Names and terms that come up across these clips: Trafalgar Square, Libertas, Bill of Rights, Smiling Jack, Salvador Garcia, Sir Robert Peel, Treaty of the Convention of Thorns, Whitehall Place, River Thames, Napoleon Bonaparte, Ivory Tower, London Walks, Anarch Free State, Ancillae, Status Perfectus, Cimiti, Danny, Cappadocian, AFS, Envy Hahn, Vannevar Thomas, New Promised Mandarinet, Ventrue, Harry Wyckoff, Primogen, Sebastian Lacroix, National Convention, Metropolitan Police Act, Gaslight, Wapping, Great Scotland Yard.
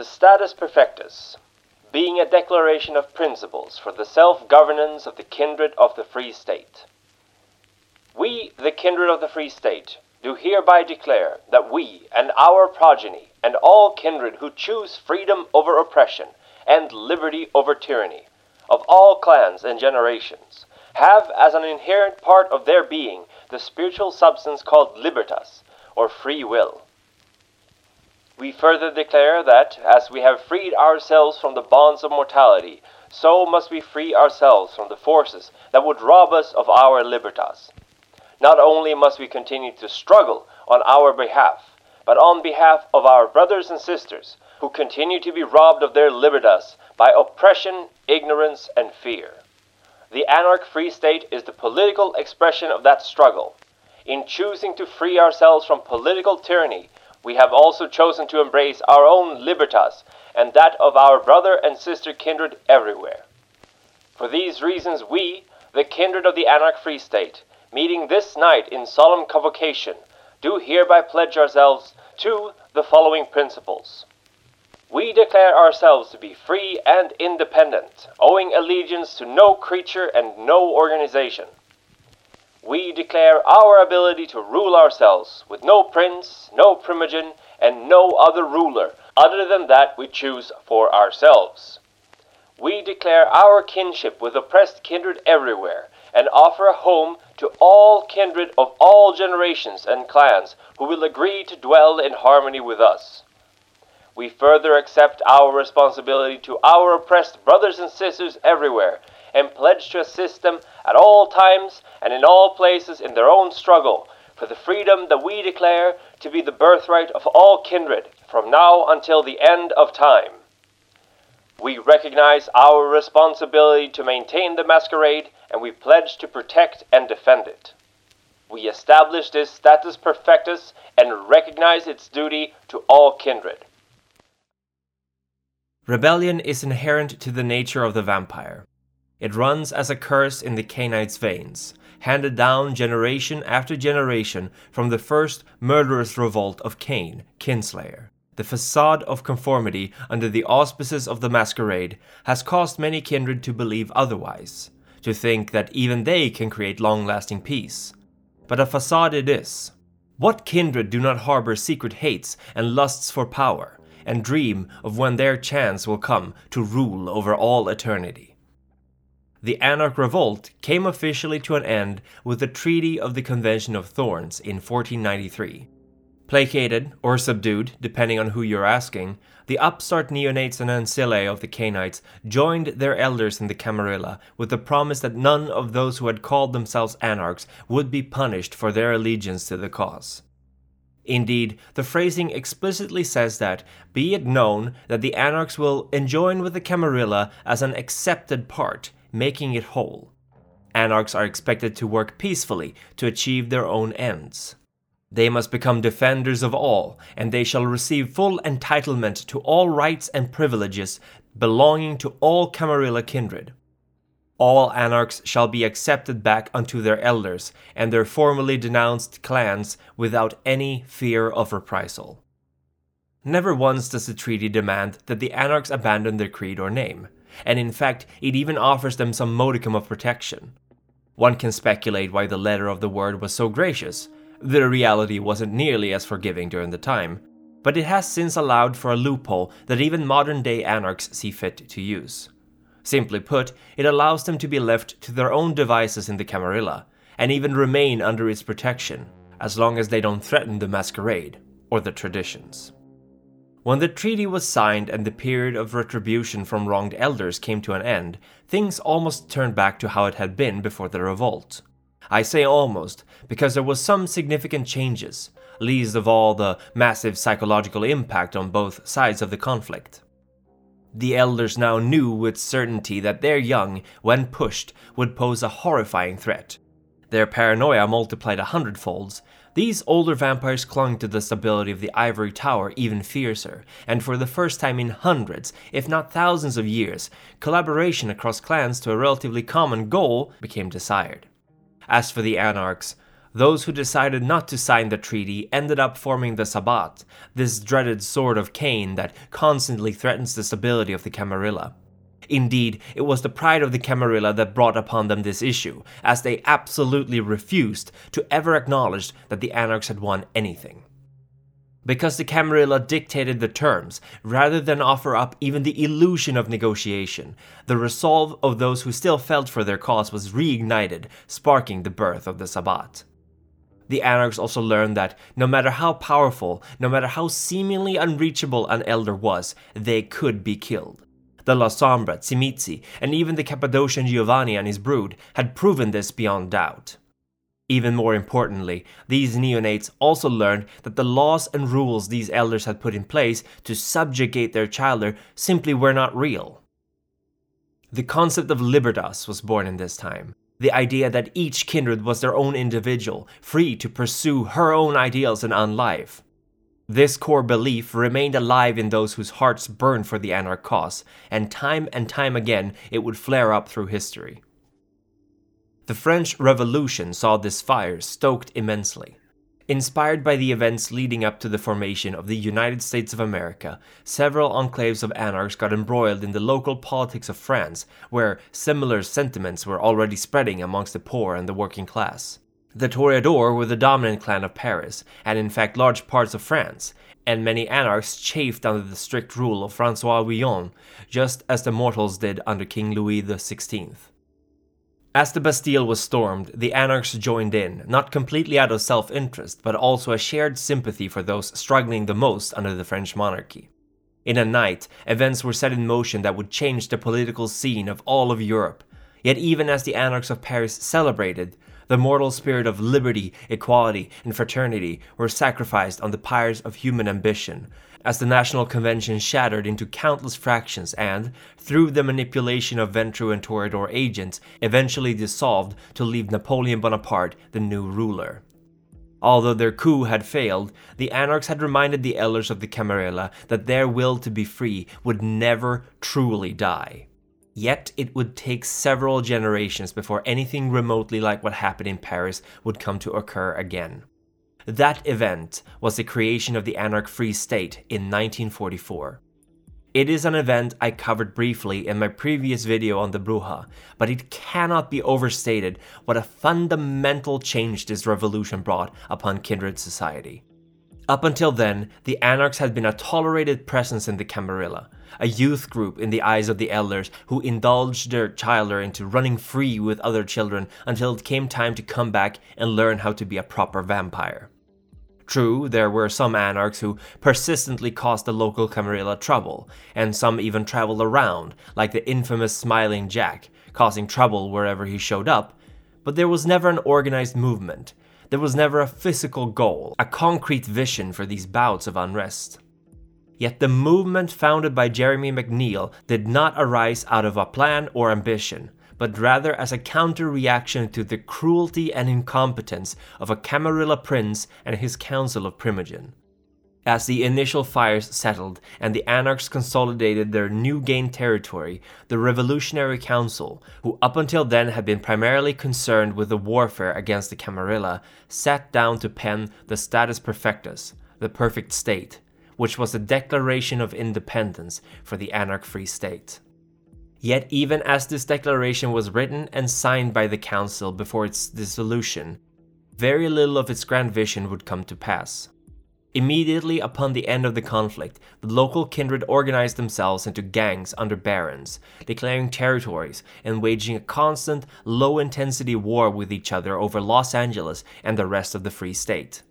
The Status Perfectus, being a declaration of principles for the self-governance of the kindred of the Free State. We, the kindred of the Free State, do hereby declare that we and our progeny and all kindred who choose freedom over oppression and liberty over tyranny, of all clans and generations, have as an inherent part of their being the spiritual substance called libertas, or free will. We further declare that, as we have freed ourselves from the bonds of mortality, so must we free ourselves from the forces that would rob us of our libertas. Not only must we continue to struggle on our behalf, but on behalf of our brothers and sisters, who continue to be robbed of their libertas by oppression, ignorance, and fear. The Anarch Free State is the political expression of that struggle. In choosing to free ourselves from political tyranny, we have also chosen to embrace our own libertas and that of our brother and sister kindred everywhere. For these reasons we, the kindred of the Anarch Free State, meeting this night in solemn convocation, do hereby pledge ourselves to the following principles. We declare ourselves to be free and independent, owing allegiance to no creature and no organization. We declare our ability to rule ourselves with no prince, no primogen, and no other ruler other than that we choose for ourselves. We declare our kinship with oppressed kindred everywhere and offer a home to all kindred of all generations and clans who will agree to dwell in harmony with us. We further accept our responsibility to our oppressed brothers and sisters everywhere and pledge to assist them at all times and in all places in their own struggle for the freedom that we declare to be the birthright of all kindred from now until the end of time. We recognize our responsibility to maintain the masquerade, and we pledge to protect and defend it. We establish this status perfectus and recognize its duty to all kindred. Rebellion is inherent to the nature of the vampire. It runs as a curse in the Cainite's veins, handed down generation after generation from the first murderous revolt of Cain, Kinslayer. The facade of conformity under the auspices of the masquerade has caused many kindred to believe otherwise, to think that even they can create long-lasting peace. But a facade it is. What kindred do not harbor secret hates and lusts for power, and dream of when their chance will come to rule over all eternity? The Anarch Revolt came officially to an end with the Treaty of the Convention of Thorns in 1493. Placated, or subdued, depending on who you're asking, the upstart Neonates and Ancillae of the Cainites joined their elders in the Camarilla with the promise that none of those who had called themselves Anarchs would be punished for their allegiance to the cause. Indeed, the phrasing explicitly says that, be it known that the Anarchs will enjoin with the Camarilla as an accepted part, making it whole. Anarchs are expected to work peacefully to achieve their own ends. They must become defenders of all, and they shall receive full entitlement to all rights and privileges belonging to all Camarilla kindred. All Anarchs shall be accepted back unto their elders and their formerly denounced clans without any fear of reprisal. Never once does the treaty demand that the Anarchs abandon their creed or name, and in fact, it even offers them some modicum of protection. One can speculate why the letter of the word was so gracious. The reality wasn't nearly as forgiving during the time, but it has since allowed for a loophole that even modern-day Anarchs see fit to use. Simply put, it allows them to be left to their own devices in the Camarilla, and even remain under its protection, as long as they don't threaten the masquerade or the traditions. When the treaty was signed and the period of retribution from wronged elders came to an end, things almost turned back to how it had been before the revolt. I say almost, because there were some significant changes, least of all the massive psychological impact on both sides of the conflict. The elders now knew with certainty that their young, when pushed, would pose a horrifying threat. Their paranoia multiplied 100-folds. These older vampires clung to the stability of the Ivory Tower even fiercer, and for the first time in hundreds, if not thousands of years, collaboration across clans to a relatively common goal became desired. As for the Anarchs, Those who decided not to sign the treaty ended up forming the Sabbat, this dreaded sword of Cain that constantly threatens the stability of the Camarilla. Indeed, it was the pride of the Camarilla that brought upon them this issue, as they absolutely refused to ever acknowledge that the Anarchs had won anything. Because the Camarilla dictated the terms, rather than offer up even the illusion of negotiation, the resolve of those who still felt for their cause was reignited, sparking the birth of the Sabbat. The Anarchs also learned that, no matter how powerful, no matter how seemingly unreachable an elder was, they could be killed. The Lasombra, Cimiti, and even the Cappadocian Giovanni and his brood had proven this beyond doubt. Even more importantly, these neonates also learned that the laws and rules these elders had put in place to subjugate their childer simply were not real. The concept of Libertas was born in this time, the idea that each kindred was their own individual, free to pursue her own ideals and own life. This core belief remained alive in those whose hearts burned for the anarch cause, and time again it would flare up through history. The French Revolution saw this fire stoked immensely. Inspired by the events leading up to the formation of the United States of America, several enclaves of anarchs got embroiled in the local politics of France, where similar sentiments were already spreading amongst the poor and the working class. The Toreador were the dominant clan of Paris, and in fact large parts of France, and many anarchs chafed under the strict rule of François Villon, just as the mortals did under King Louis XVI. As the Bastille was stormed, the anarchs joined in, not completely out of self-interest, but also a shared sympathy for those struggling the most under the French monarchy. In a night, events were set in motion that would change the political scene of all of Europe. Yet even as the anarchs of Paris celebrated, the mortal spirit of liberty, equality, and fraternity were sacrificed on the pyres of human ambition, as the National Convention shattered into countless fractions and, through the manipulation of Ventrue and Toreador agents, eventually dissolved to leave Napoleon Bonaparte the new ruler. Although their coup had failed, the anarchs had reminded the elders of the Camarilla that their will to be free would never truly die. Yet it would take several generations before anything remotely like what happened in Paris would come to occur again. That event was the creation of the Anarch Free State in 1944. It is an event I covered briefly in my previous video on the Bruja, but it cannot be overstated what a fundamental change this revolution brought upon kindred society. Up until then, the Anarchs had been a tolerated presence in the Camarilla, a youth group in the eyes of the elders who indulged their childer into running free with other children until it came time to come back and learn how to be a proper vampire. True, there were some anarchs who persistently caused the local Camarilla trouble, and some even traveled around, like the infamous Smiling Jack, causing trouble wherever he showed up, but there was never an organized movement. There was never a physical goal, a concrete vision for these bouts of unrest. Yet the movement founded by Jeremy McNeil did not arise out of a plan or ambition, but rather as a counter-reaction to the cruelty and incompetence of a Camarilla prince and his council of Primogen. As the initial fires settled and the anarchs consolidated their new gained territory, the Revolutionary Council, who up until then had been primarily concerned with the warfare against the Camarilla, sat down to pen the Status Perfectus, the Perfect State, which was a declaration of independence for the Anarch Free State. Yet even as this declaration was written and signed by the council before its dissolution, very little of its grand vision would come to pass. Immediately upon the end of the conflict, the local kindred organized themselves into gangs under barons, declaring territories and waging a constant, low-intensity war with each other over Los Angeles and the rest of the Free State.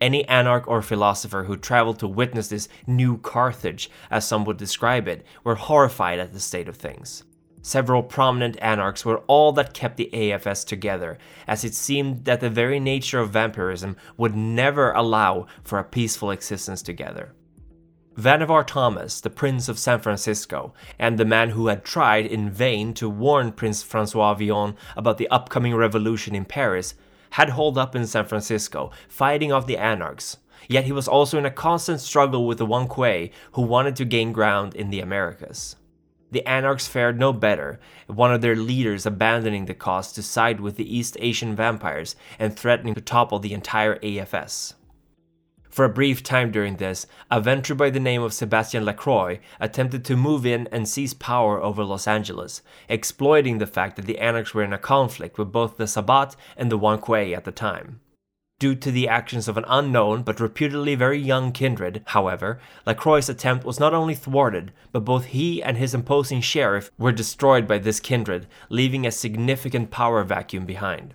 Any anarch or philosopher who traveled to witness this new Carthage, as some would describe it, were horrified at the state of things. Several prominent anarchs were all that kept the AFS together, as it seemed that the very nature of vampirism would never allow for a peaceful existence together. Vannevar Thomas, the Prince of San Francisco, and the man who had tried in vain to warn Prince François Vion about the upcoming revolution in Paris, had holed up in San Francisco, fighting off the anarchs, yet he was also in a constant struggle with the Wan Kuei, who wanted to gain ground in the Americas. The Anarchs fared no better, one of their leaders abandoning the cause to side with the East Asian vampires and threatening to topple the entire AFS. For a brief time during this, a Ventrue by the name of Sebastian Lacroix attempted to move in and seize power over Los Angeles, exploiting the fact that the Anarchs were in a conflict with both the Sabbat and the Wan Kuei at the time. Due to the actions of an unknown but reputedly very young kindred, however, Lacroix's attempt was not only thwarted, but both he and his imposing sheriff were destroyed by this kindred, leaving a significant power vacuum behind.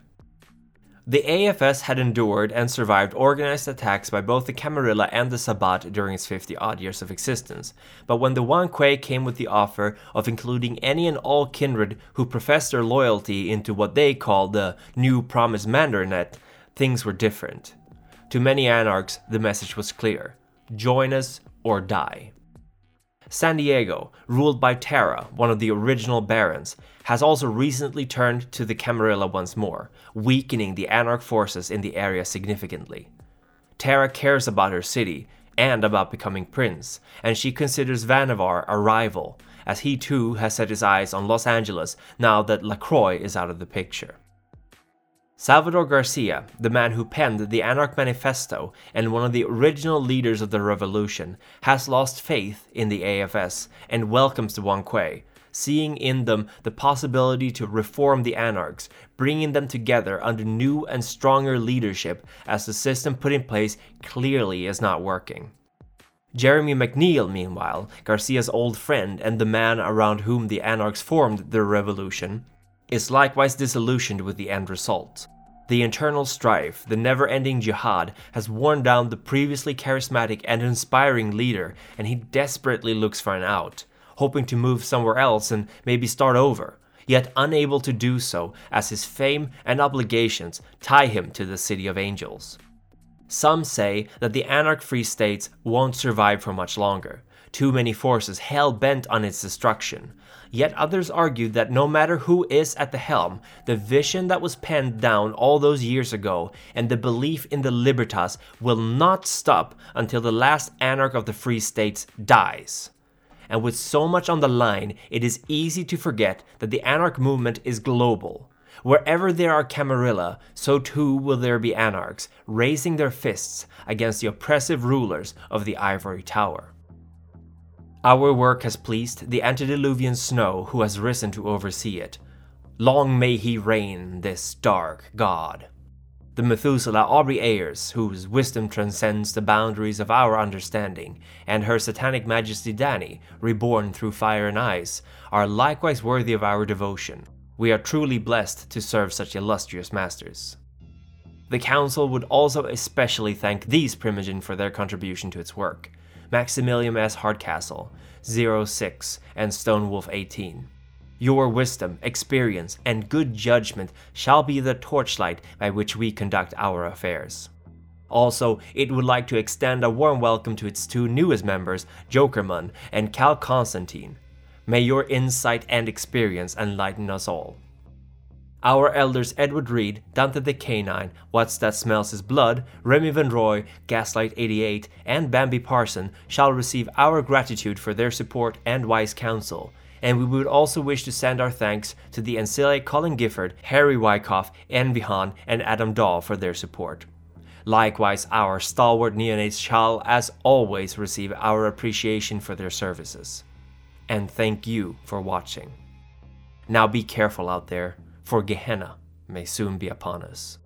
The AFS had endured and survived organized attacks by both the Camarilla and the Sabbat during its 50-odd years of existence, but when the Wan Kuei came with the offer of including any and all kindred who professed their loyalty into what they called the New Promised Mandarinet, things were different. To many Anarchs, the message was clear: join us or die. San Diego, ruled by Tara, one of the original barons, has also recently turned to the Camarilla once more, weakening the Anarch forces in the area significantly. Tara cares about her city and about becoming prince, and she considers Vannevar a rival, as he too has set his eyes on Los Angeles now that Lacroix is out of the picture. Salvador Garcia, the man who penned the Anarch Manifesto and one of the original leaders of the revolution, has lost faith in the AFS and welcomes the Wan Kuei, seeing in them the possibility to reform the Anarchs, bringing them together under new and stronger leadership as the system put in place clearly is not working. Jeremy McNeil, meanwhile, Garcia's old friend and the man around whom the Anarchs formed their revolution, is likewise disillusioned with the end result. The internal strife, the never-ending jihad, has worn down the previously charismatic and inspiring leader, and he desperately looks for an out, hoping to move somewhere else and maybe start over, yet unable to do so as his fame and obligations tie him to the City of Angels. Some say that the Anarch Free States won't survive for much longer, too many forces hell-bent on its destruction. Yet others argued that no matter who is at the helm, the vision that was penned down all those years ago and the belief in the Libertas will not stop until the last Anarch of the Free States dies. And with so much on the line, it is easy to forget that the Anarch movement is global. Wherever there are Camarilla, so too will there be Anarchs, raising their fists against the oppressive rulers of the Ivory Tower. Our work has pleased the antediluvian snow who has risen to oversee it. Long may he reign, this dark god. The Methuselah Aubrey Ayers, whose wisdom transcends the boundaries of our understanding, and her satanic majesty Danny, reborn through fire and ice, are likewise worthy of our devotion. We are truly blessed to serve such illustrious masters. The Council would also especially thank these Primogen for their contribution to its work: Maximilian S. Hardcastle, 06, and Stonewolf 18. Your wisdom, experience, and good judgment shall be the torchlight by which we conduct our affairs. Also, it would like to extend a warm welcome to its two newest members, Jokerman and Cal Constantine. May your insight and experience enlighten us all. Our elders Edward Reed, Dante the Canine, What's That Smells His Blood, Remy Van Roy, Gaslight 88, and Bambi Parson shall receive our gratitude for their support and wise counsel, and we would also wish to send our thanks to the Ancillae Colin Gifford, Harry Wyckoff, Envy Hahn, and Adam Dahl for their support. Likewise, our stalwart Neonates shall, as always, receive our appreciation for their services. And thank you for watching. Now be careful out there, for Gehenna may soon be upon us.